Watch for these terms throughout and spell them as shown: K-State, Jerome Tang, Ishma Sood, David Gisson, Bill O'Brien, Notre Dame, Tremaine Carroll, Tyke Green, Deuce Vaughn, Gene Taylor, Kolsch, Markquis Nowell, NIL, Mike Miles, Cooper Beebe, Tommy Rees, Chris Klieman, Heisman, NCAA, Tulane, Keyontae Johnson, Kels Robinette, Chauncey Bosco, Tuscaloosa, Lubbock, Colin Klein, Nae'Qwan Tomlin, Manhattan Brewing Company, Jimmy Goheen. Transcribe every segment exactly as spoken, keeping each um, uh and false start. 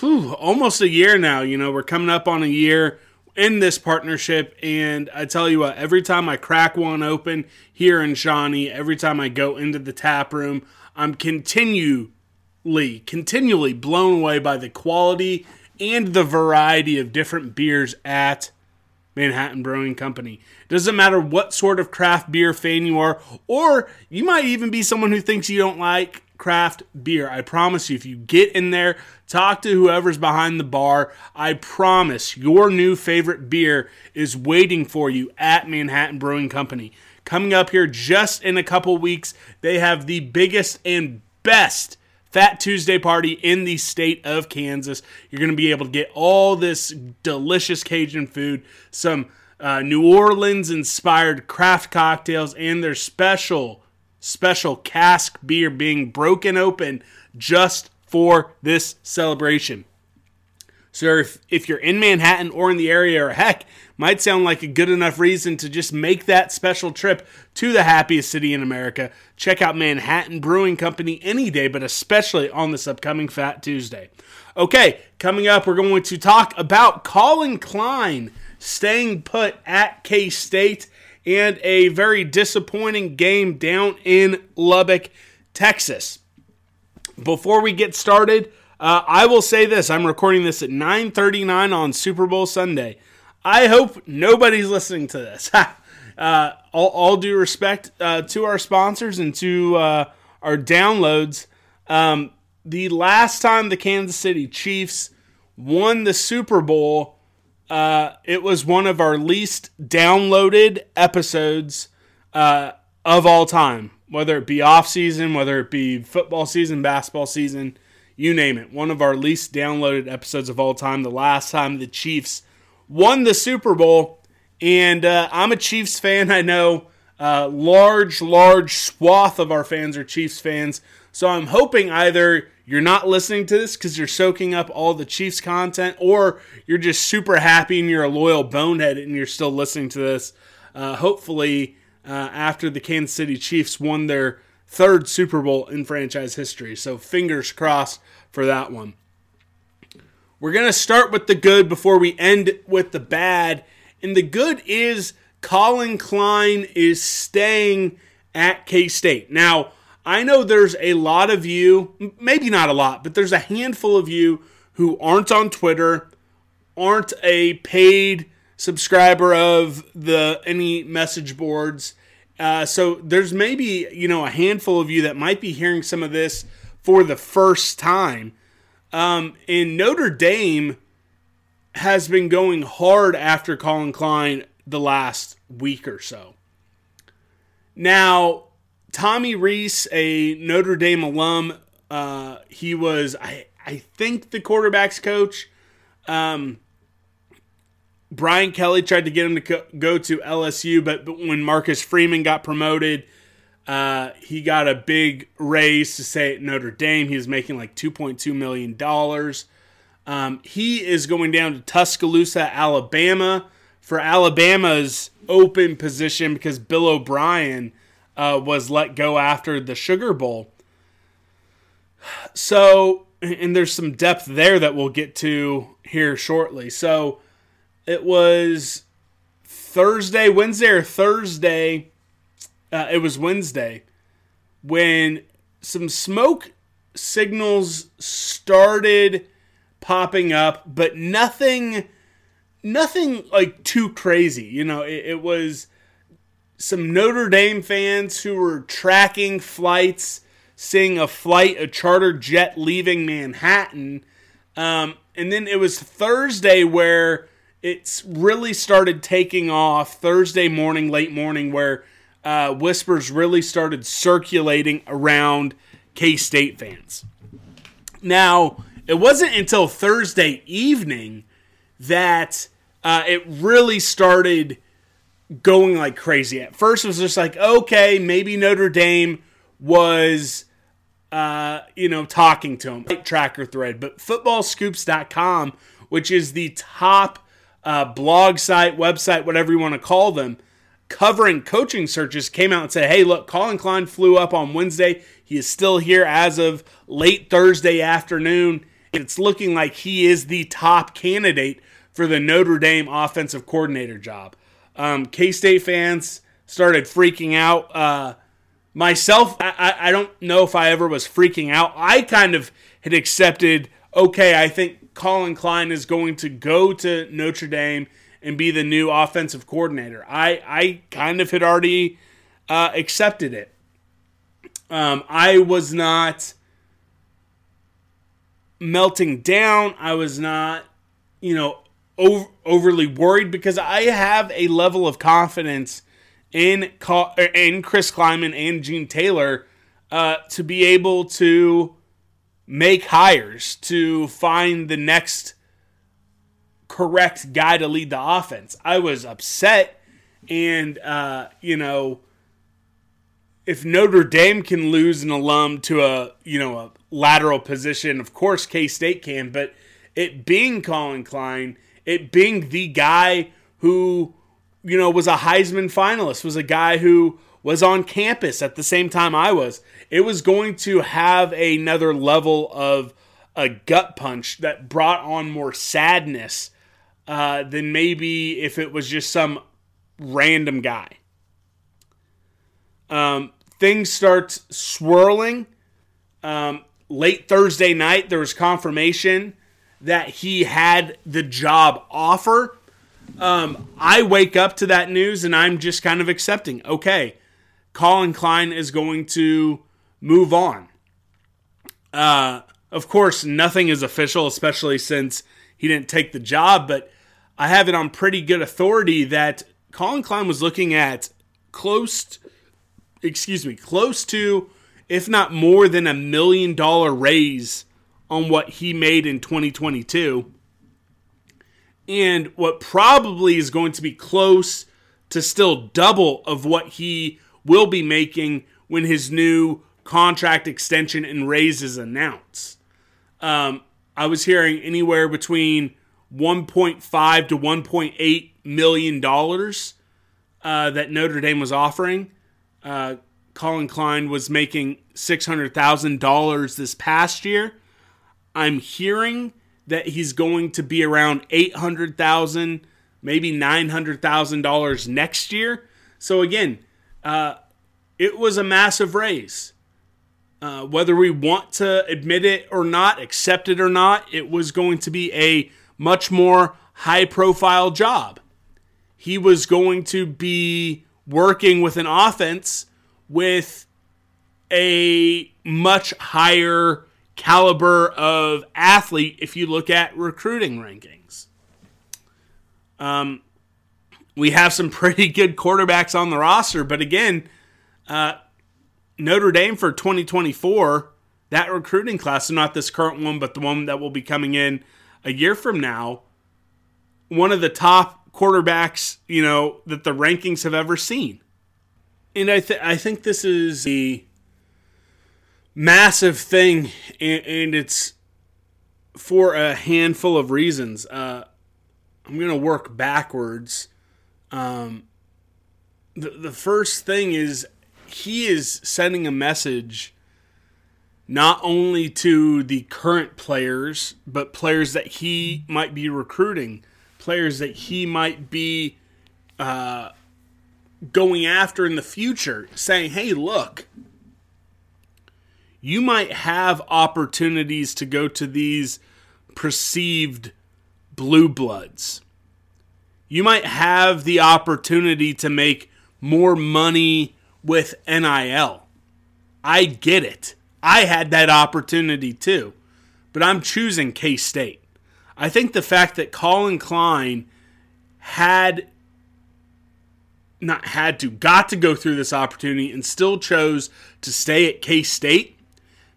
whew, almost a year now. You know, we're coming up on a year in this partnership, and I tell you what, every time I crack one open here in Shawnee, every time I go into the tap room, I'm continually, continually blown away by the quality and the variety of different beers at Manhattan Brewing Company. Doesn't matter what sort of craft beer fan you are, or you might even be someone who thinks you don't like craft beer. I promise you, if you get in there, talk to whoever's behind the bar, I promise your new favorite beer is waiting for you at Manhattan Brewing Company. Coming up here just in a couple weeks, they have the biggest and best Fat Tuesday party in the state of Kansas. You're going to be able to get all this delicious Cajun food, some uh, New Orleans-inspired craft cocktails, and their special Special cask beer being broken open just for this celebration. So if, if you're in Manhattan or in the area, or heck, might sound like a good enough reason to just make that special trip to the happiest city in America, check out Manhattan Brewing Company any day, but especially on this upcoming Fat Tuesday. Okay, coming up, we're going to talk about Colin Klein staying put at K-State and a very disappointing game down in Lubbock, Texas. Before we get started, uh, I will say this. I'm recording this at nine thirty-nine on Super Bowl Sunday. I hope nobody's listening to this. uh, all, all due respect uh, to our sponsors and to uh, our downloads. Um, the last time the Kansas City Chiefs won the Super Bowl, Uh, it was one of our least downloaded episodes uh, of all time, whether it be off season, whether it be football season, basketball season, you name it. One of our least downloaded episodes of all time, the last time the Chiefs won the Super Bowl. And uh, I'm a Chiefs fan. I know uh, large, large swath of our fans are Chiefs fans. So I'm hoping either you're not listening to this because you're soaking up all the Chiefs content, or you're just super happy and you're a loyal bonehead and you're still listening to this. Uh, hopefully, uh, after the Kansas City Chiefs won their third Super Bowl in franchise history. So fingers crossed for that one. We're going to start with the good before we end with the bad. And the good is Colin Klein is staying at K-State. Now, I know there's a lot of you, maybe not a lot, but there's a handful of you who aren't on Twitter, aren't a paid subscriber of the any message boards. Uh, so there's maybe, you know, a handful of you that might be hearing some of this for the first time. Um, and Notre Dame has been going hard after Colin Klein the last week or so. Now, Tommy Rees, a Notre Dame alum, uh, he was, I, I think, the quarterback's coach. Um, Brian Kelly tried to get him to co- go to L S U, but, but when Marcus Freeman got promoted, uh, he got a big raise to stay at Notre Dame. He was making like two point two million dollars. Um, he is going down to Tuscaloosa, Alabama, for Alabama's open position because Bill O'Brien Uh, was let go after the Sugar Bowl. So, and there's some depth there that we'll get to here shortly. So, it was Thursday, Wednesday or Thursday, uh, it was Wednesday, when some smoke signals started popping up, but nothing, nothing like too crazy. You know, it, it was some Notre Dame fans who were tracking flights, seeing a flight, a charter jet leaving Manhattan. Um, and then it was Thursday where it's really started taking off, Thursday morning, late morning, where uh, whispers really started circulating around K-State fans. Now, it wasn't until Thursday evening that uh, it really started going like crazy. At first, it was just like, okay, maybe Notre Dame was, uh, you know, talking to him. Tracker thread, but football scoops dot com, which is the top uh, blog site, website, whatever you want to call them, covering coaching searches, came out and said, hey, look, Colin Klein flew up on Wednesday. He is still here as of late Thursday afternoon. It's looking like he is the top candidate for the Notre Dame offensive coordinator job. Um, K-State fans started freaking out. Uh, myself, I, I don't know if I ever was freaking out. I kind of had accepted, okay, I think Colin Klein is going to go to Notre Dame and be the new offensive coordinator. I, I kind of had already uh, accepted it. Um, I was not melting down. I was not, you know, over, overly worried, because I have a level of confidence in in Chris Klieman and Gene Taylor uh, to be able to make hires, to find the next correct guy to lead the offense. I was upset, and uh, you know, if Notre Dame can lose an alum to a you know a lateral position, of course K-State can. But it being Colin Klein, it being the guy who you know was a Heisman finalist, was a guy who was on campus at the same time I was, it was going to have another level of a gut punch that brought on more sadness Uh, than maybe if it was just some random guy. Um, things start swirling. Um, late Thursday night, there was confirmation that he had the job offer. Um, I wake up to that news, and I'm just kind of accepting, okay, Colin Klein is going to move on. Uh, of course, nothing is official, especially since he didn't take the job, but I have it on pretty good authority that Colin Klein was looking at close, to, excuse me, close to, if not more than a million dollar raise on what he made in twenty twenty-two. And what probably is going to be close to still double of what he will be making when his new contract extension and raise is announced. Um, I was hearing anywhere between one point five to one point eight million dollars uh, that Notre Dame was offering. Uh, Colin Klein was making six hundred thousand dollars this past year. I'm hearing that he's going to be around eight hundred thousand dollars, maybe nine hundred thousand dollars next year. So again, uh, it was a massive raise. Uh, whether we want to admit it or not, accept it or not, it was going to be a much more high-profile job. He was going to be working with an offense with a much higher caliber of athlete if you look at recruiting rankings. Um, we have some pretty good quarterbacks on the roster, but again, uh, Notre Dame for twenty twenty-four, that recruiting class, so not this current one, but the one that will be coming in a year from now, one of the top quarterbacks, you know, that the rankings have ever seen. And I, th- I think this is a massive thing, and, and it's for a handful of reasons. Uh, I'm going to work backwards. Um, the, the first thing is he is sending a message not only to the current players, but players that he might be recruiting, players that he might be uh, going after in the future, saying, hey, look, you might have opportunities to go to these perceived blue bloods. You might have the opportunity to make more money with N I L. I get it. I had that opportunity too, but I'm choosing K-State. I think the fact that Colin Klein had not had to, got to go through this opportunity and still chose to stay at K-State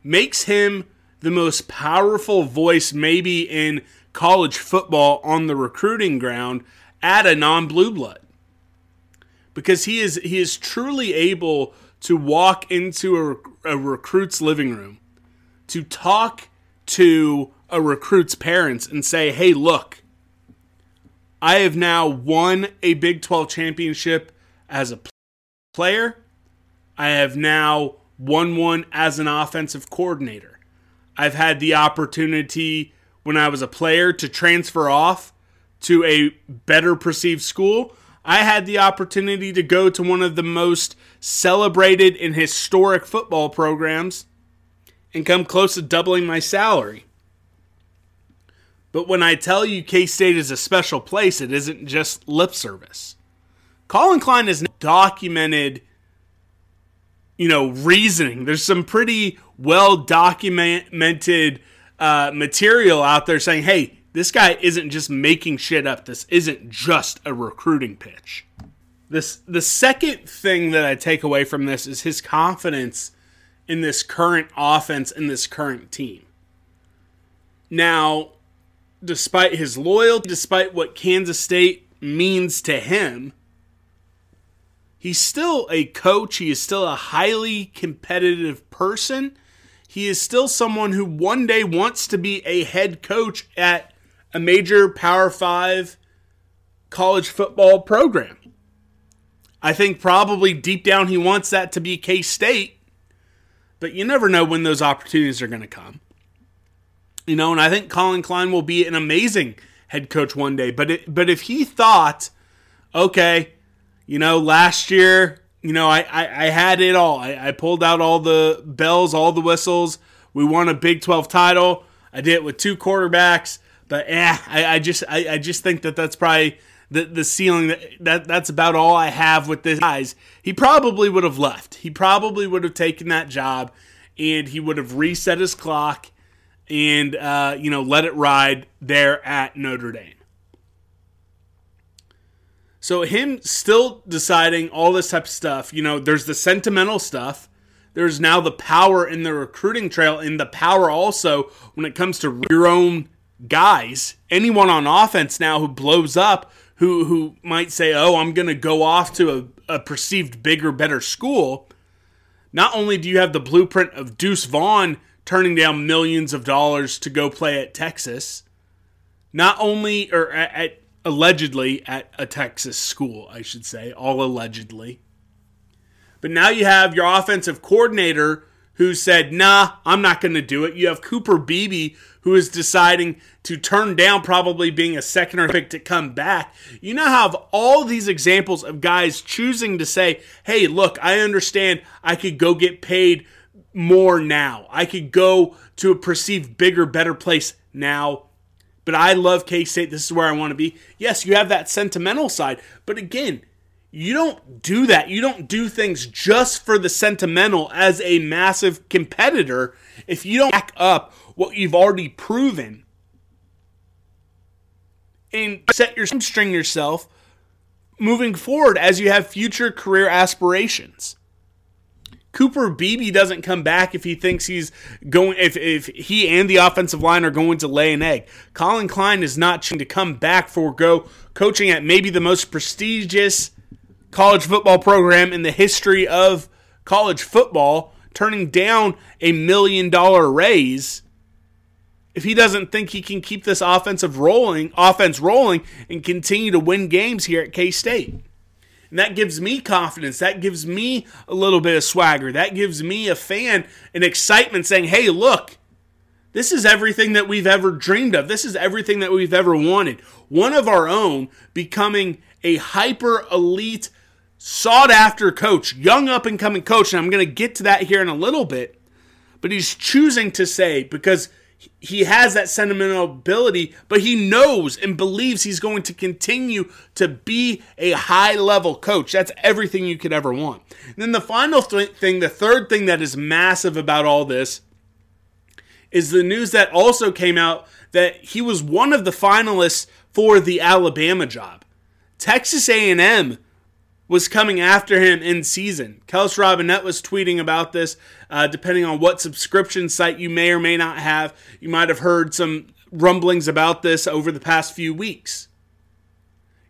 makes him the most powerful voice maybe in college football on the recruiting ground at a non-blue blood. Because he is he is truly able to walk into a, a recruit's living room, to talk to a recruit's parents and say, hey, look, I have now won a Big twelve championship as a player. I have now won one as an offensive coordinator. I've had the opportunity when I was a player to transfer off to a better perceived school. I had the opportunity to go to one of the most celebrated and historic football programs and come close to doubling my salary. But when I tell you K-State is a special place, it isn't just lip service. Colin Klein has documented, you know, reasoning. There's some pretty well-documented uh, material out there saying, hey, this guy isn't just making shit up. This isn't just a recruiting pitch. This the second thing that I take away from this is his confidence in this current offense and this current team. Now, despite his loyalty, despite what Kansas State means to him, he's still a coach. He is still a highly competitive person. He is still someone who one day wants to be a head coach at a major Power Five college football program. I think probably deep down he wants that to be K-State, but you never know when those opportunities are going to come. You know, and I think Colin Klein will be an amazing head coach one day, but it, but if he thought, okay, you know, last year, You know, I, I, I had it all. I, I pulled out all the bells, all the whistles. We won a Big twelve title. I did it with two quarterbacks. But eh, I, I just I, I just think that that's probably the, the ceiling. That, that that's about all I have with this guys. He probably would have left. He probably would have taken that job, and he would have reset his clock and, uh, you know, let it ride there at Notre Dame. So him still deciding all this type of stuff, you know, there's the sentimental stuff. There's now the power in the recruiting trail and the power also when it comes to your own guys. Anyone on offense now who blows up, who who might say, oh, I'm going to go off to a, a perceived bigger, better school. Not only do you have the blueprint of Deuce Vaughn turning down millions of dollars to go play at Texas, not only or at, at allegedly at a Texas school, I should say, all allegedly. But now you have your offensive coordinator who said, nah, I'm not going to do it. You have Cooper Beebe who is deciding to turn down probably being a second or pick to come back. You now have all these examples of guys choosing to say, hey, look, I understand I could go get paid more now. I could go to a perceived bigger, better place now. But I love K-State. This is where I want to be. Yes, you have that sentimental side. But again, you don't do that. You don't do things just for the sentimental as a massive competitor if you don't back up what you've already proven and set your string yourself moving forward as you have future career aspirations. Cooper Beebe doesn't come back if he thinks he's going. If, if he and the offensive line are going to lay an egg, Colin Klein is not choosing to come back forego coaching at maybe the most prestigious college football program in the history of college football, turning down a million dollar raise if he doesn't think he can keep this offensive rolling, offense rolling, and continue to win games here at K-State. And that gives me confidence. That gives me a little bit of swagger. That gives me a fan and excitement saying, hey, look, this is everything that we've ever dreamed of. This is everything that we've ever wanted. One of our own becoming a hyper elite, sought after coach, young up and coming coach. And I'm going to get to that here in a little bit. But he's choosing to say, because he has that sentimental ability, but he knows and believes he's going to continue to be a high-level coach. That's everything you could ever want. And then the final th- thing, the third thing that is massive about all this is the news that also came out that he was one of the finalists for the Alabama job. Texas A and M was coming after him in season. Kels Robinette was tweeting about this. Uh, depending on what subscription site you may or may not have, you might have heard some rumblings about this over the past few weeks.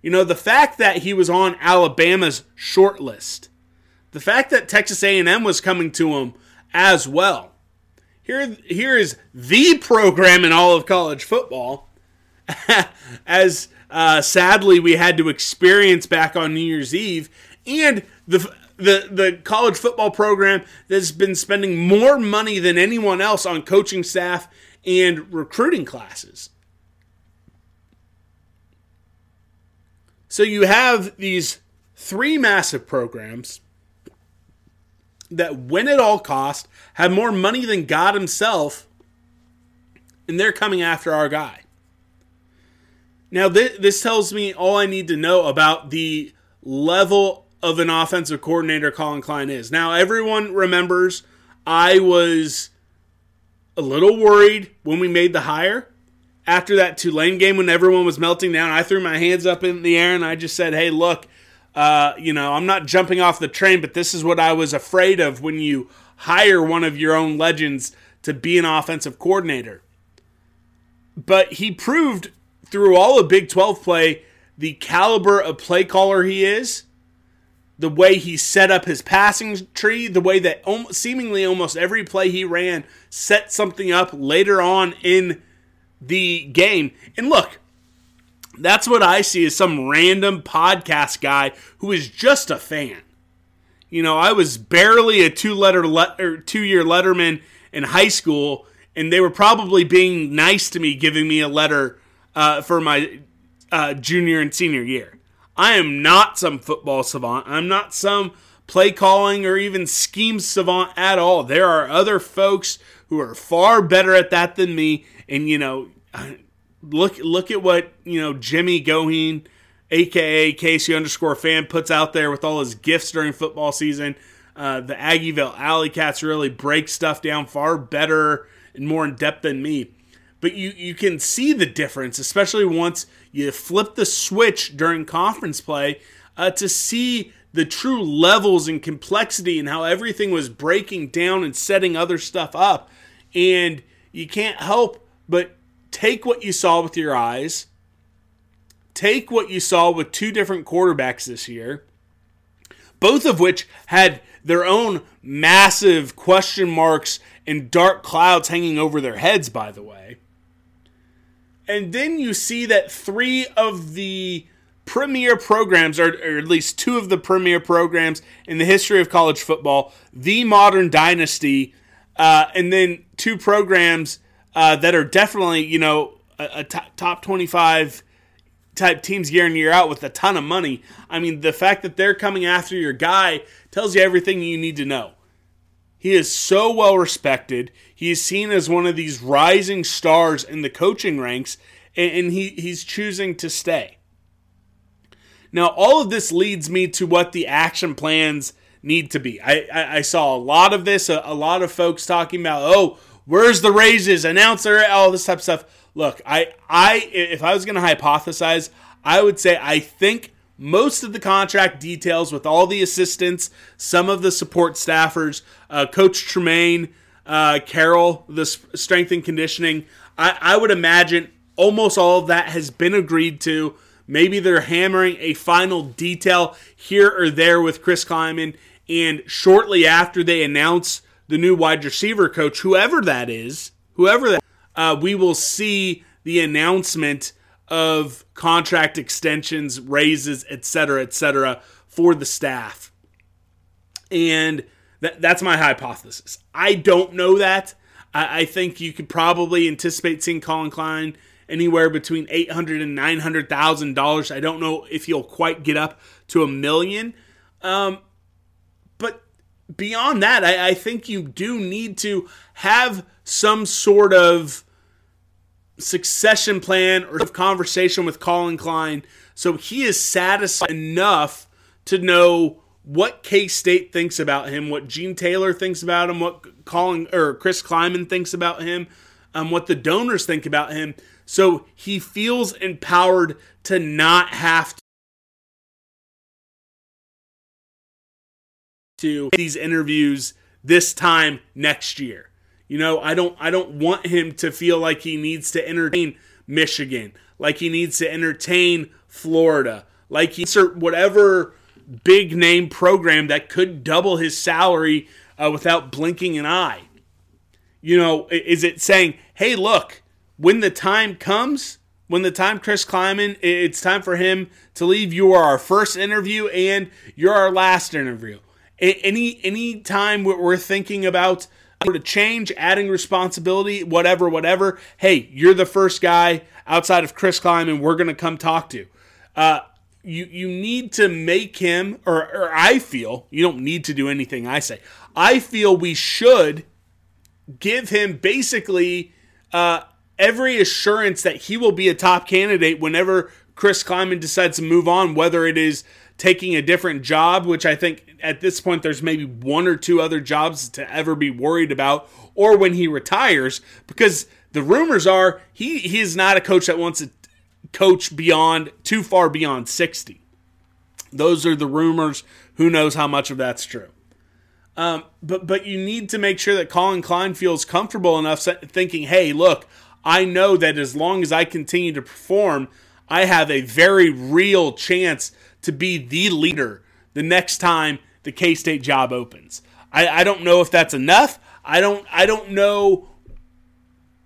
You know, the fact that he was on Alabama's short list, the fact that Texas A and M was coming to him as well. Here, here is the program in all of college football, as Uh, sadly, we had to experience back on New Year's Eve, and the the the college football program that's been spending more money than anyone else on coaching staff and recruiting classes. So you have these three massive programs that win at all costs, have more money than God himself, and they're coming after our guy. Now, th- this tells me all I need to know about the level of an offensive coordinator Colin Klein is. Now, everyone remembers I was a little worried when we made the hire. After that Tulane game when everyone was melting down, I threw my hands up in the air and I just said, hey, look, uh, you know, I'm not jumping off the train, but this is what I was afraid of when you hire one of your own legends to be an offensive coordinator. But he proved through all of Big twelve play, the caliber of play caller he is, the way he set up his passing tree, the way that almost, seemingly almost every play he ran set something up later on in the game. And look, that's what I see as some random podcast guy who is just a fan. You know, I was barely a two-letter letter, two-year letterman in high school, and they were probably being nice to me, giving me a letter Uh, for my uh, junior and senior year. I am not some football savant. I'm not some play calling or even scheme savant at all. There are other folks who are far better at that than me. And, you know, look look at what, you know, Jimmy Goheen, a k a. Casey underscore fan, puts out there with all his gifts during football season. Uh, the Aggieville Alley Cats really break stuff down far better and more in depth than me. But you, you can see the difference, especially once you flip the switch during conference play, uh, to see the true levels and complexity and how everything was breaking down and setting other stuff up. And you can't help but take what you saw with your eyes, take what you saw with two different quarterbacks this year, both of which had their own massive question marks and dark clouds hanging over their heads, by the way. And then you see that three of the premier programs, or, or at least two of the premier programs in the history of college football, the modern dynasty, uh, and then two programs uh, that are definitely, you know, a, a top, top twenty-five type teams year in, year out with a ton of money. I mean, the fact that they're coming after your guy tells you everything you need to know. He is so well respected. He is seen as one of these rising stars in the coaching ranks, and he, he's choosing to stay. Now, all of this leads me to what the action plans need to be. I, I, I saw a lot of this, a, a lot of folks talking about, oh, where's the raises, announcer, all this type of stuff. Look, I, I if I was going to hypothesize, I would say I think most of the contract details with all the assistants, some of the support staffers, uh, Coach Tremaine, uh, Carroll, the sp- strength and conditioning, I-, I would imagine almost all of that has been agreed to. Maybe they're hammering a final detail here or there with Chris Klieman, and shortly after they announce the new wide receiver coach, whoever that is, whoever that, uh, we will see the announcement of contract extensions, raises, et cetera, et cetera, for the staff. And th- that's my hypothesis. I don't know that. I-, I think you could probably anticipate seeing Colin Klein anywhere between eight hundred thousand dollars and nine hundred thousand dollars. I don't know if he'll quite get up to a million. Um, but beyond that, I-, I think you do need to have some sort of succession plan or conversation with Colin Klein, so he is satisfied enough to know what K-State thinks about him, what Gene Taylor thinks about him, what Colin or Chris Klieman thinks about him, um, what the donors think about him. So he feels empowered to not have to these interviews this time next year. You know, I don't I don't want him to feel like he needs to entertain Michigan, like he needs to entertain Florida, like he insert whatever big name program that could double his salary uh, without blinking an eye. You know, is it saying, hey, look, when the time comes, when the time Chris Klieman, it's time for him to leave, you are our first interview and you're our last interview. Any, any time we're thinking about to change, adding responsibility, whatever, whatever. Hey, you're the first guy outside of Chris Klieman we're going to come talk to. Uh, you you need to make him, or, or I feel, you don't need to do anything I say. I feel we should give him basically uh, every assurance that he will be a top candidate whenever Chris Klieman decides to move on, whether it is taking a different job, which I think at this point there's maybe one or two other jobs to ever be worried about, or when he retires, because the rumors are he, he is not a coach that wants to coach beyond too far beyond sixty. Those are the rumors. Who knows how much of that's true? Um, but but you need to make sure that Colin Klein feels comfortable enough thinking, hey, look, I know that as long as I continue to perform, I have a very real chance to be the leader the next time the K-State job opens. I, I don't know if that's enough. I don't I don't know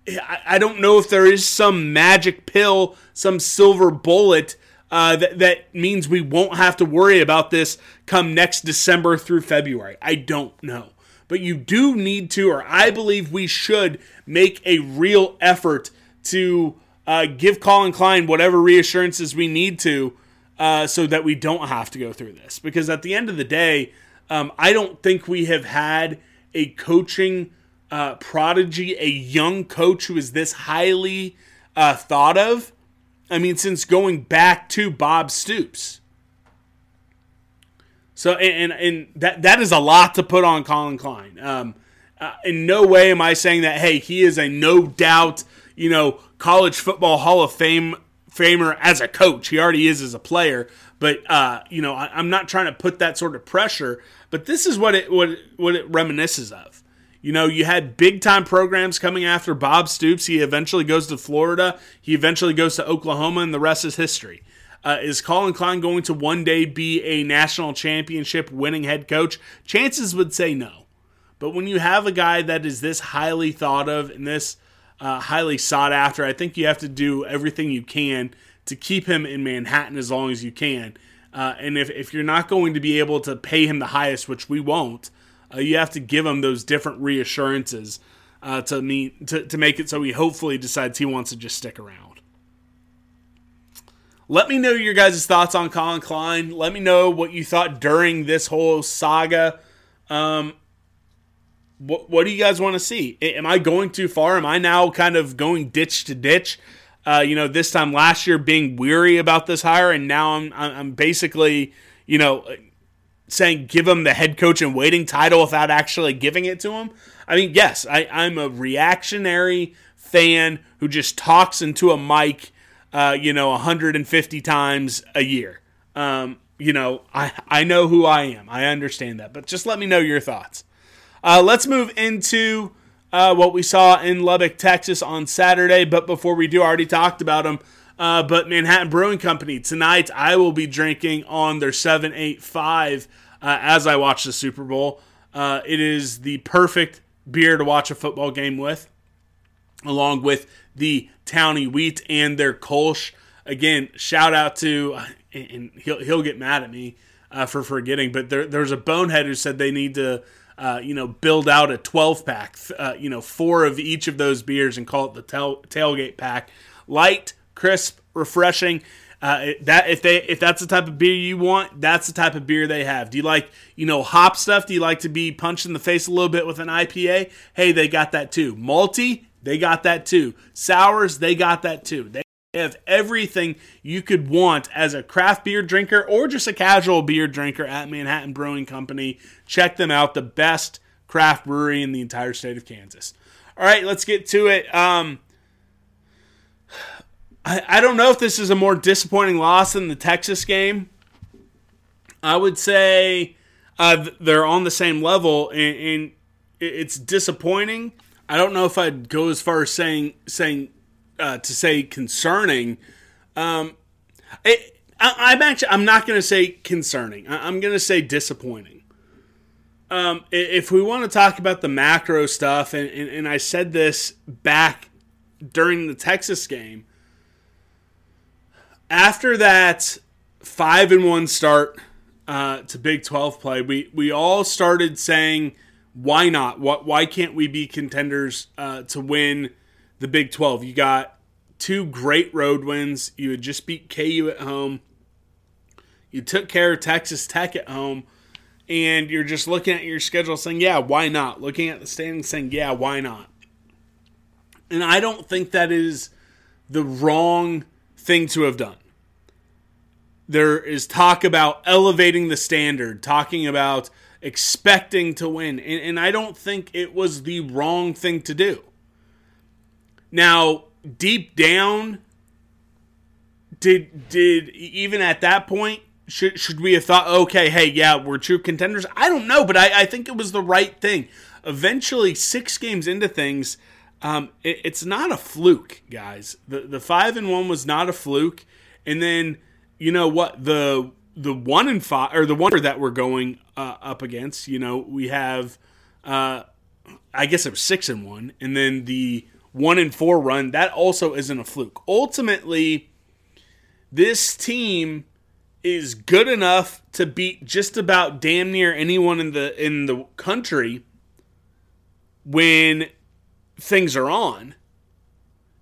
I, I don't know if there is some magic pill, some silver bullet uh, that, that means we won't have to worry about this come next December through February. I don't know. But you do need to, or I believe we should, make a real effort to uh, give Colin Klein whatever reassurances we need to Uh, so that we don't have to go through this. Because at the end of the day, um, I don't think we have had a coaching uh, prodigy, a young coach who is this highly uh, thought of. I mean, since going back to Bob Stoops. So, and and, and that that is a lot to put on Colin Klein. Um, uh, in no way am I saying that, hey, he is a no doubt, you know, college football Hall of Fame Famer as a coach. He already is as a player, but uh, you know, I, I'm not trying to put that sort of pressure. But this is what it what it, what it reminisces of. You know, you had big time programs coming after Bob Stoops. He eventually goes to Florida. He eventually goes to Oklahoma, and the rest is history. Uh, is Colin Klein going to one day be a national championship winning head coach? Chances would say no. But when you have a guy that is this highly thought of and this Uh, highly sought after, I think you have to do everything you can to keep him in Manhattan as long as you can. Uh, and if, if you're not going to be able to pay him the highest, which we won't, uh, you have to give him those different reassurances uh, to, me, to, to make it so he hopefully decides he wants to just stick around. Let me know your guys' thoughts on Colin Klein. Let me know what you thought during this whole saga. Um, What, what do you guys want to see? Am I going too far? Am I now kind of going ditch to ditch? Uh, you know, this time last year being weary about this hire, and now I'm I'm basically, you know, saying give him the head coach in waiting title without actually giving it to him. I mean, yes, I, I'm a reactionary fan who just talks into a mic, uh, you know, one hundred fifty times a year. Um, you know, I, I know who I am. I understand that. But just let me know your thoughts. Uh, let's move into uh, what we saw in Lubbock, Texas on Saturday. But before we do, I already talked about them. Uh, but Manhattan Brewing Company, tonight I will be drinking on their seven eighty-five uh, as I watch the Super Bowl. Uh, it is the perfect beer to watch a football game with, along with the Towny Wheat and their Kolsch. Again, shout out to, and he'll, he'll get mad at me uh, for forgetting, but there, there's a bonehead who said they need to Uh, you know, build out a twelve pack, uh, you know, four of each of those beers and call it the tail- tailgate pack. Light, crisp, refreshing. Uh, that if they if that's the type of beer you want, that's the type of beer they have. Do you like, you know, hop stuff? Do you like to be punched in the face a little bit with an I P A? Hey, they got that too. Malty, They got that too. Sours, they got that too. They have everything you could want as a craft beer drinker or just a casual beer drinker at Manhattan Brewing Company. Check them out. The best craft brewery in the entire state of Kansas. All right, let's get to it. Um, I, I don't know if this is a more disappointing loss than the Texas game. I would say uh, they're on the same level, and, and it's disappointing. I don't know if I'd go as far as saying saying uh, to say concerning. Um, it, I, I'm actually I'm not going to say concerning. I, I'm going to say disappointing. Um, if we want to talk about the macro stuff, and, and, and I said this back during the Texas game, after that five and one start uh, to Big twelve play, we we all started saying, why not? What? Why can't we be contenders uh, to win the Big twelve? You got two great road wins. You had just beat K U at home. You took care of Texas Tech at home. And you're just looking at your schedule saying, yeah, why not? Looking at the standings saying, yeah, why not? And I don't think that is the wrong thing to have done. There is talk about elevating the standard, talking about expecting to win. And, and I don't think it was the wrong thing to do. Now, deep down, did did even at that point, Should should we have thought, okay, hey, yeah, we're true contenders? I don't know, but I, I think it was the right thing. Eventually, six games into things, um, it, it's not a fluke, guys. The the five and one was not a fluke. And then, you know what, the the one and five or the one that we're going uh, up against, you know, we have, uh, I guess it was six and one, and then the one and four run that also isn't a fluke. Ultimately, this team is good enough to beat just about damn near anyone in the in the country when things are on.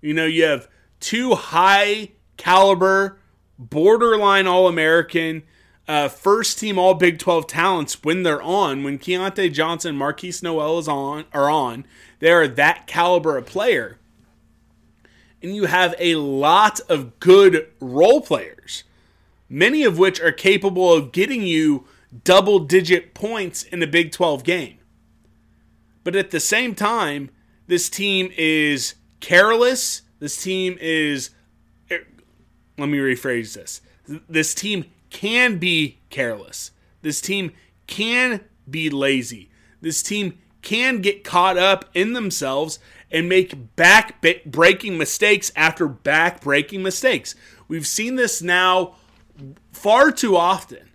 You know, you have two high caliber, borderline All-American, uh, first-team All-Big twelve talents when they're on. When Keyontae Johnson and Markquis Nowell is on, are on, they are that caliber of player. And you have a lot of good role players, many of which are capable of getting you double-digit points in a Big twelve game. But at the same time, this team is careless. This team is... Let me rephrase this. This team can be careless. This team can be lazy. This team can get caught up in themselves and make back-breaking mistakes after back-breaking mistakes. We've seen this now far too often,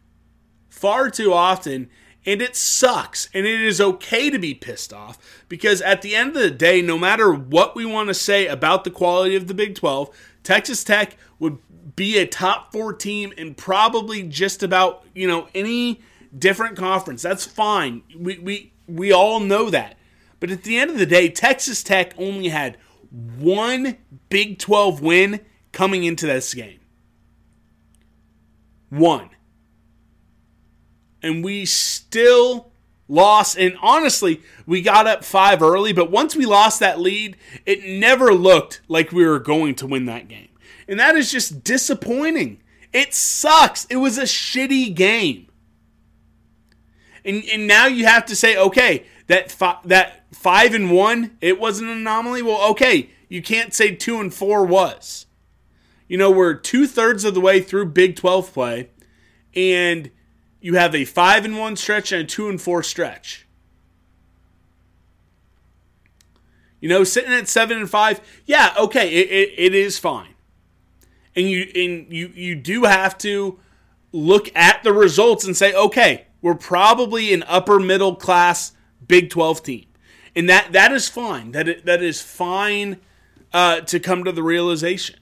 far too often, and it sucks, and it is okay to be pissed off, because at the end of the day, no matter what we want to say about the quality of the Big twelve, Texas Tech would be a top four team in probably just about, you know, any different conference. That's fine. We, we, we all know that. But at the end of the day, Texas Tech only had one Big twelve win coming into this game. One. And we still lost. And honestly, we got up five early, but once we lost that lead, it never looked like we were going to win that game. And that is just disappointing. It sucks. It was a shitty game. And and now you have to say, okay, that fi- that five and one, it was an anomaly. Well, okay, you can't say two and four was. You know, we're two-thirds of the way through Big twelve play, and you have a five and one stretch and a two and four stretch. You know, sitting at seven and five, yeah, okay, it, it, it is fine. And you and you you do have to look at the results and say, okay, we're probably an upper-middle-class Big twelve team. And that, that is fine. That is, that is fine uh, to come to the realization.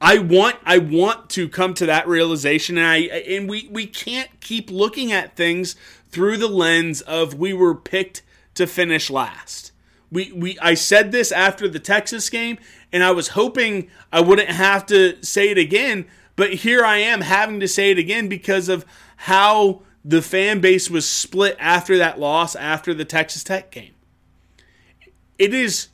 I want I want to come to that realization, and I and we, we can't keep looking at things through the lens of we were picked to finish last. We we I said this after the Texas game, and I was hoping I wouldn't have to say it again, but here I am having to say it again because of how the fan base was split after that loss, after the Texas Tech game. It is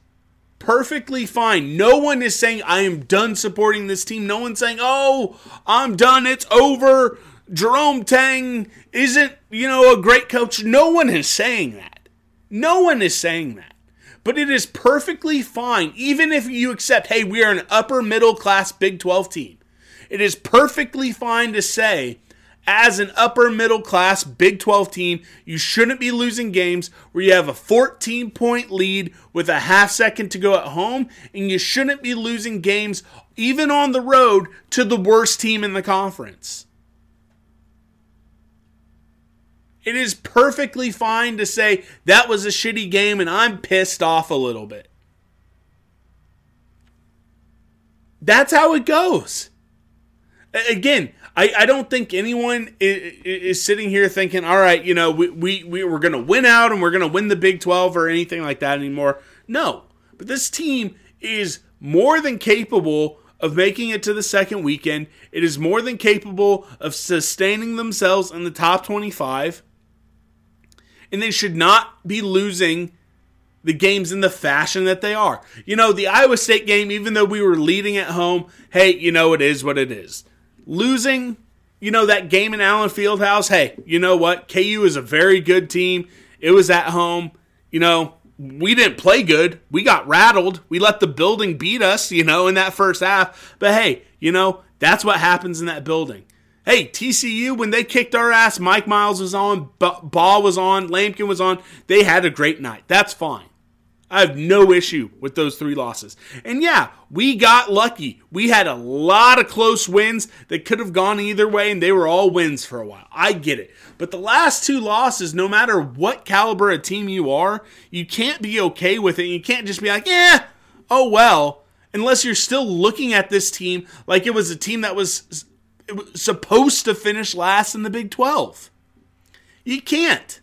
perfectly fine. No one is saying, I am done supporting this team. No one's saying, oh, I'm done. It's over. Jerome Tang isn't, you know, a great coach. No one is saying that. No one is saying that. But it is perfectly fine, even if you accept, hey, we are an upper middle class Big twelve team. It is perfectly fine to say, as an upper middle class Big twelve team, you shouldn't be losing games where you have a fourteen-point lead with a half second to go at home, and you shouldn't be losing games, even on the road, to the worst team in the conference. It is perfectly fine to say, that was a shitty game and I'm pissed off a little bit. That's how it goes. Again, I, I don't think anyone is, is sitting here thinking, all right, you know, we, we, we we're going to win out and we're going to win the Big twelve or anything like that anymore. No, but this team is more than capable of making it to the second weekend. It is more than capable of sustaining themselves in the top twenty-five. And they should not be losing the games in the fashion that they are. You know, the Iowa State game, even though we were leading at home, hey, you know, it is what it is. Losing, you know, that game in Allen Fieldhouse, hey, you know what? K U is a very good team. It was at home. You know, we didn't play good. We got rattled. We let the building beat us, you know, in that first half. But, hey, you know, that's what happens in that building. Hey, T C U, when they kicked our ass, Mike Miles was on, Ball was on, Lampkin was on. They had a great night. That's fine. I have no issue with those three losses. And yeah, we got lucky. We had a lot of close wins that could have gone either way, and they were all wins for a while. I get it. But the last two losses, no matter what caliber of team you are, you can't be okay with it. You can't just be like, eh, oh well, unless you're still looking at this team like it was a team that was supposed to finish last in the Big twelve. You can't.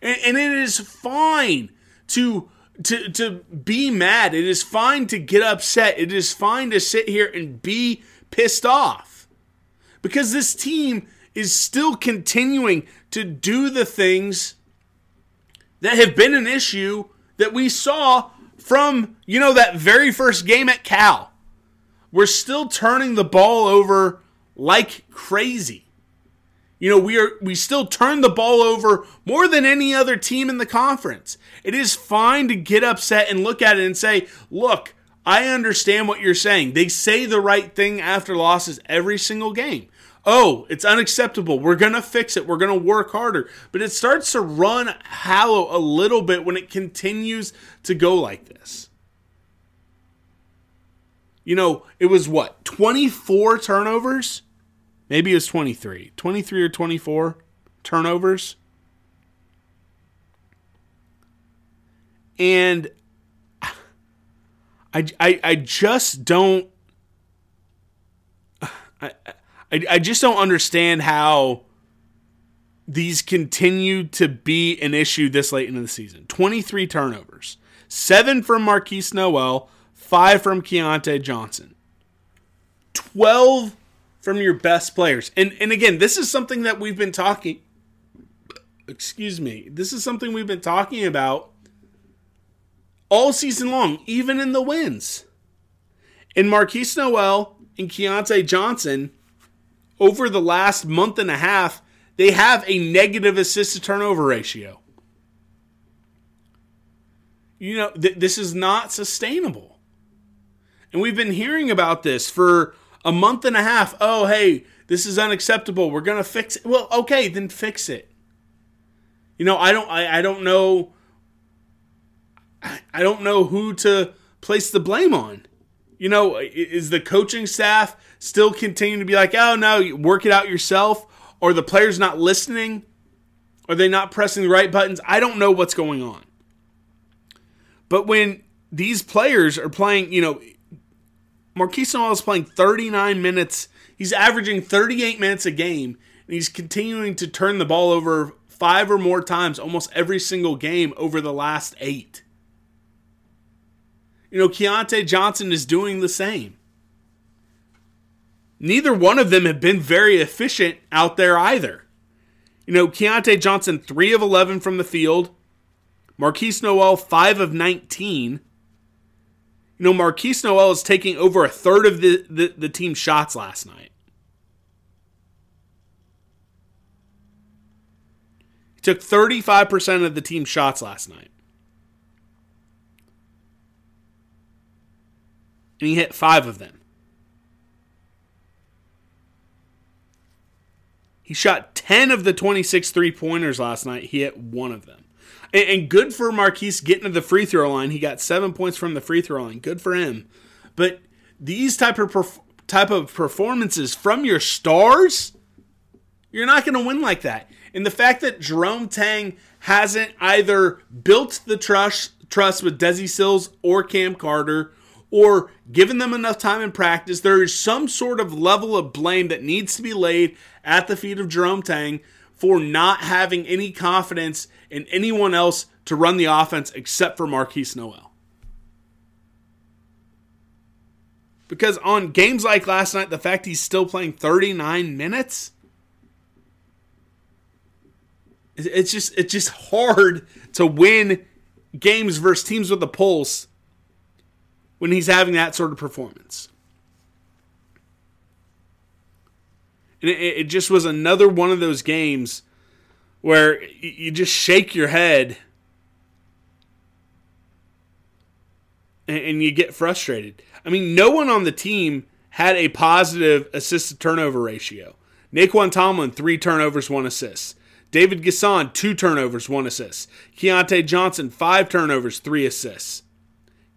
And, and it is fine To, to to be mad. It is fine to get upset. It is fine to sit here and be pissed off, because this team is still continuing to do the things that have been an issue that we saw from, you know, that very first game at Cal. We're still turning the ball over like crazy. You know, we are we still turn the ball over more than any other team in the conference. It is fine to get upset and look at it and say, look, I understand what you're saying. They say the right thing after losses every single game. Oh, it's unacceptable. We're going to fix it. We're going to work harder. But it starts to run hollow a little bit when it continues to go like this. You know, it was what, twenty-four turnovers? Maybe it was twenty-three. twenty-three or twenty-four turnovers. And I, I, I just don't I, I, I just don't understand how these continue to be an issue this late into the season. twenty-three turnovers. seven from Markquis Nowell. five from Keyontae Johnson. twelve from your best players. And and again, this is something that we've been talking excuse me. This is something we've been talking about all season long, even in the wins. And Markquis Nowell and Keyontae Johnson, over the last month and a half, they have a negative assist to turnover ratio. You know, th- this is not sustainable. And we've been hearing about this for a month and a half. Oh, hey, this is unacceptable. We're going to fix it. Well, okay, then fix it. You know, I don't I, I don't know I don't know who to place the blame on. You know, is the coaching staff still continuing to be like, "Oh, no, work it out yourself," or the players not listening? Are they not pressing the right buttons? I don't know what's going on. But when these players are playing, you know, Markquis Nowell is playing thirty-nine minutes. He's averaging thirty-eight minutes a game, and he's continuing to turn the ball over five or more times almost every single game over the last eight. You know, Keyontae Johnson is doing the same. Neither one of them have been very efficient out there either. You know, Keyontae Johnson, three of eleven from the field, Markquis Nowell, five of nineteen. You know, Markquis Nowell is taking over a third of the, the, the team's shots last night. He took thirty-five percent of the team's shots last night. And he hit five of them. He shot ten of the twenty-six three-pointers last night. He hit one of them. And good for Markquis getting to the free throw line. He got seven points from the free throw line. Good for him. But these type of perf- type of performances from your stars, you're not going to win like that. And the fact that Jerome Tang hasn't either built the trust trust with Desi Sills or Cam Carter or given them enough time in practice, there is some sort of level of blame that needs to be laid at the feet of Jerome Tang for not having any confidence in anyone else to run the offense except for Markquis Nowell. Because on games like last night, the fact he's still playing thirty-nine minutes, it's just it's just hard to win games versus teams with a pulse when he's having that sort of performance. And it, it just was another one of those games where you just shake your head and you get frustrated. I mean, no one on the team had a positive assist-to-turnover ratio. Nae'Qwan Tomlin, three turnovers, one assist. David Gisson, two turnovers, one assist. Keyontae Johnson, five turnovers, three assists.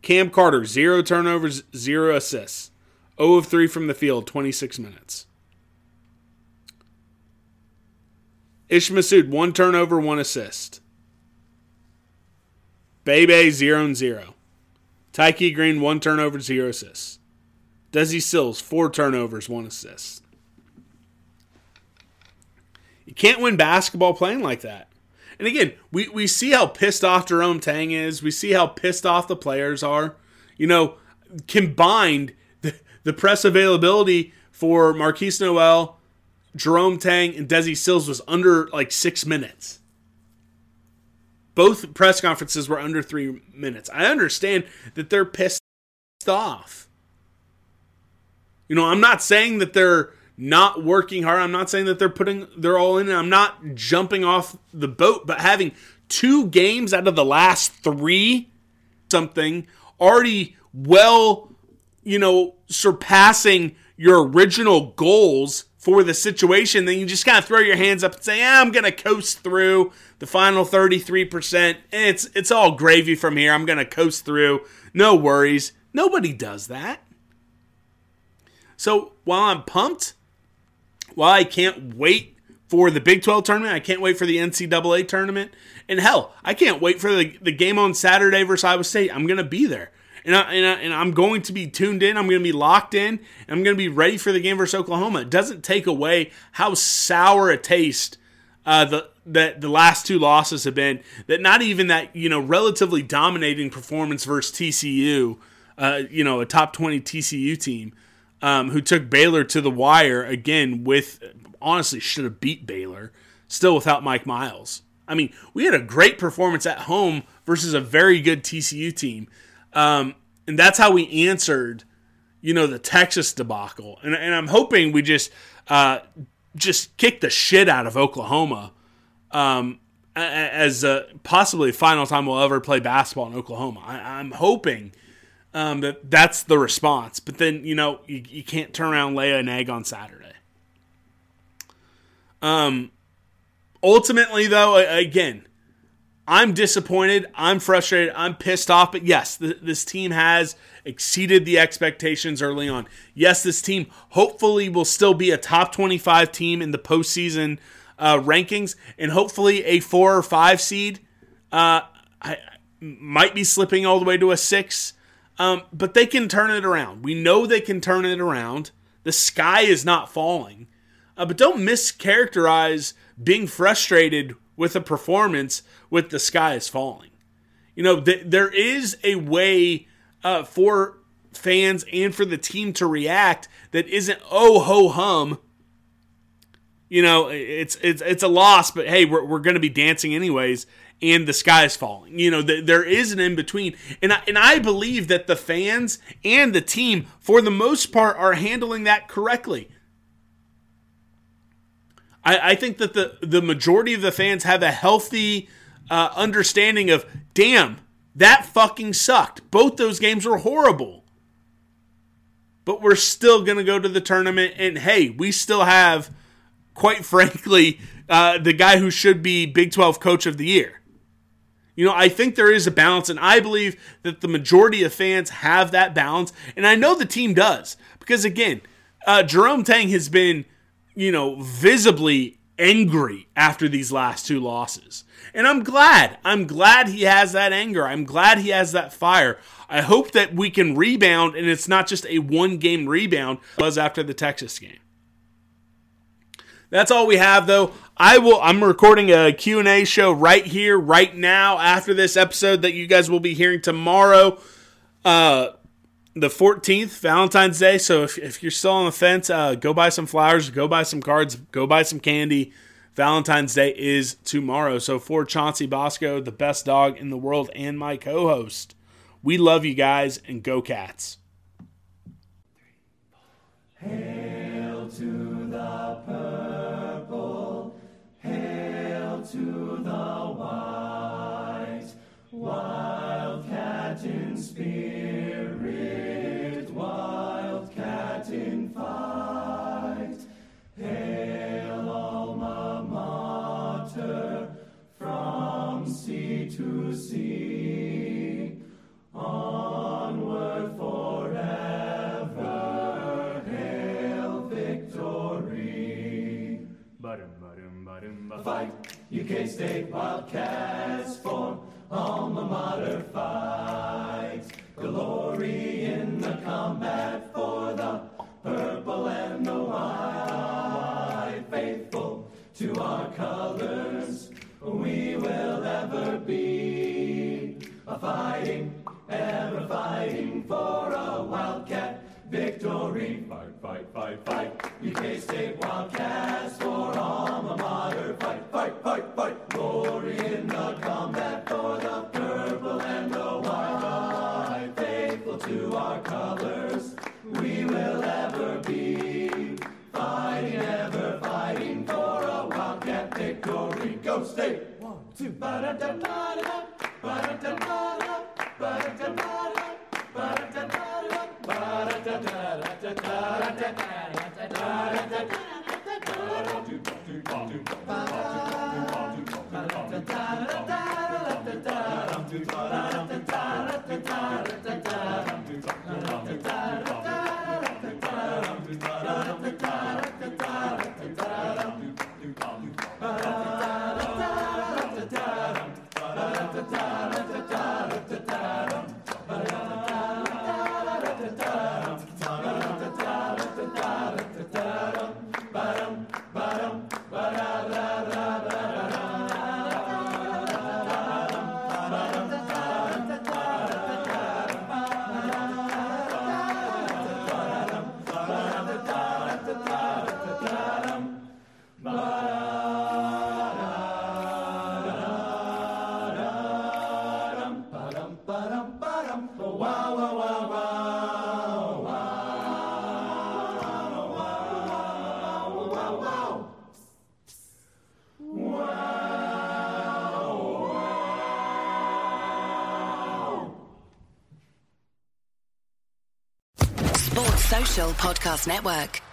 Cam Carter, zero turnovers, zero assists. zero of three from the field, twenty-six minutes. Ishma Sood, one turnover, one assist. Bebe, zero and zero. Tyke Green, one turnover, zero assists. Desi Sills, four turnovers, one assist. You can't win basketball playing like that. And again, we, we see how pissed off Jerome Tang is. We see how pissed off the players are. You know, combined, the, the press availability for Markquis Nowell, Jerome Tang, and Desi Sills was under like six minutes. Both press conferences were under three minutes. I understand that they're pissed off. You know, I'm not saying that they're not working hard. I'm not saying that they're putting their all in. I'm not jumping off the boat, but having two games out of the last three, something already well, you know, surpassing your original goals for the situation, then you just kind of throw your hands up and say, yeah, I'm going to coast through the final thirty-three percent. It's it's all gravy from here. I'm going to coast through. No worries. Nobody does that. So while I'm pumped, while I can't wait for the Big twelve tournament, I can't wait for the N C double A tournament, and hell, I can't wait for the, the game on Saturday versus Iowa State. I'm going to be there. And, I, and, I, and I'm going to be tuned in. I'm going to be locked in. I'm going to be ready for the game versus Oklahoma. It doesn't take away how sour a taste uh, the, the the last two losses have been. That not even that, you know, relatively dominating performance versus T C U, uh, you know, a top twenty T C U team um, who took Baylor to the wire again with, honestly, should have beat Baylor, still without Mike Miles. I mean, we had a great performance at home versus a very good T C U team. Um, and that's how we answered, you know, the Texas debacle. And, and I'm hoping we just uh, just kick the shit out of Oklahoma um, as uh, possibly the final time we'll ever play basketball in Oklahoma. I, I'm hoping um, that that's the response. But then, you know, you, you can't turn around and lay an egg on Saturday. Um, ultimately, though, again, I'm disappointed, I'm frustrated, I'm pissed off, but yes, th- this team has exceeded the expectations early on. Yes, this team hopefully will still be a top twenty-five team in the postseason uh, rankings, and hopefully a four or five seed. Uh, I, might be slipping all the way to a six, um, but they can turn it around. We know they can turn it around. The sky is not falling, uh, but don't mischaracterize being frustrated with a performance with the sky is falling. You know, th- there is a way uh, for fans and for the team to react that isn't, oh, ho, hum. You know, it's it's it's a loss, but hey, we're, we're going to be dancing anyways and the sky is falling. You know, th- there is an in-between. And I, and I believe that the fans and the team, for the most part, are handling that correctly. I, I think that the, the majority of the fans have a healthy uh, understanding of, damn, that fucking sucked. Both those games were horrible. But we're still going to go to the tournament, and hey, we still have, quite frankly, uh, the guy who should be Big twelve Coach of the Year. You know, I think there is a balance, and I believe that the majority of fans have that balance, and I know the team does, because again, uh, Jerome Tang has been, you know, visibly angry after these last two losses, and I'm glad. I'm glad he has that anger. I'm glad he has that fire. I hope that we can rebound, and it's not just a one-game rebound was after the Texas game. That's all we have, though. I will, I'm recording a Q and A show right here, right now, after this episode that you guys will be hearing tomorrow, uh, the fourteenth, Valentine's Day. So if, if you're still on the fence, uh, go buy some flowers, go buy some cards, go buy some candy. Valentine's Day is tomorrow. So for Chauncey Bosco, the best dog in the world, and my co-host, we love you guys, and go Cats. Hail to the purple, hail to the white, wildcat in spirit, wildcat in fight. Hail alma mater, from sea to sea. Onward forever, hail victory. Ba-dum-ba-dum-ba-dum-ba. Fight, U K State Wildcats for alma mater fight. Glory in the combat for the purple and the white. Faithful to our colors, we will ever be a fighting. Ever fighting for a Wildcat victory. Fight, fight, fight, fight. U K State Wildcats for alma mater. Fight, fight, fight, fight. Glory in the combat for the purple and the white. Faithful to our colors, we will ever be. Fighting, ever fighting for a Wildcat victory. Go State! One, two, ba-da-da-da-da-da. Ba-da-da-da-da. Podcast Network.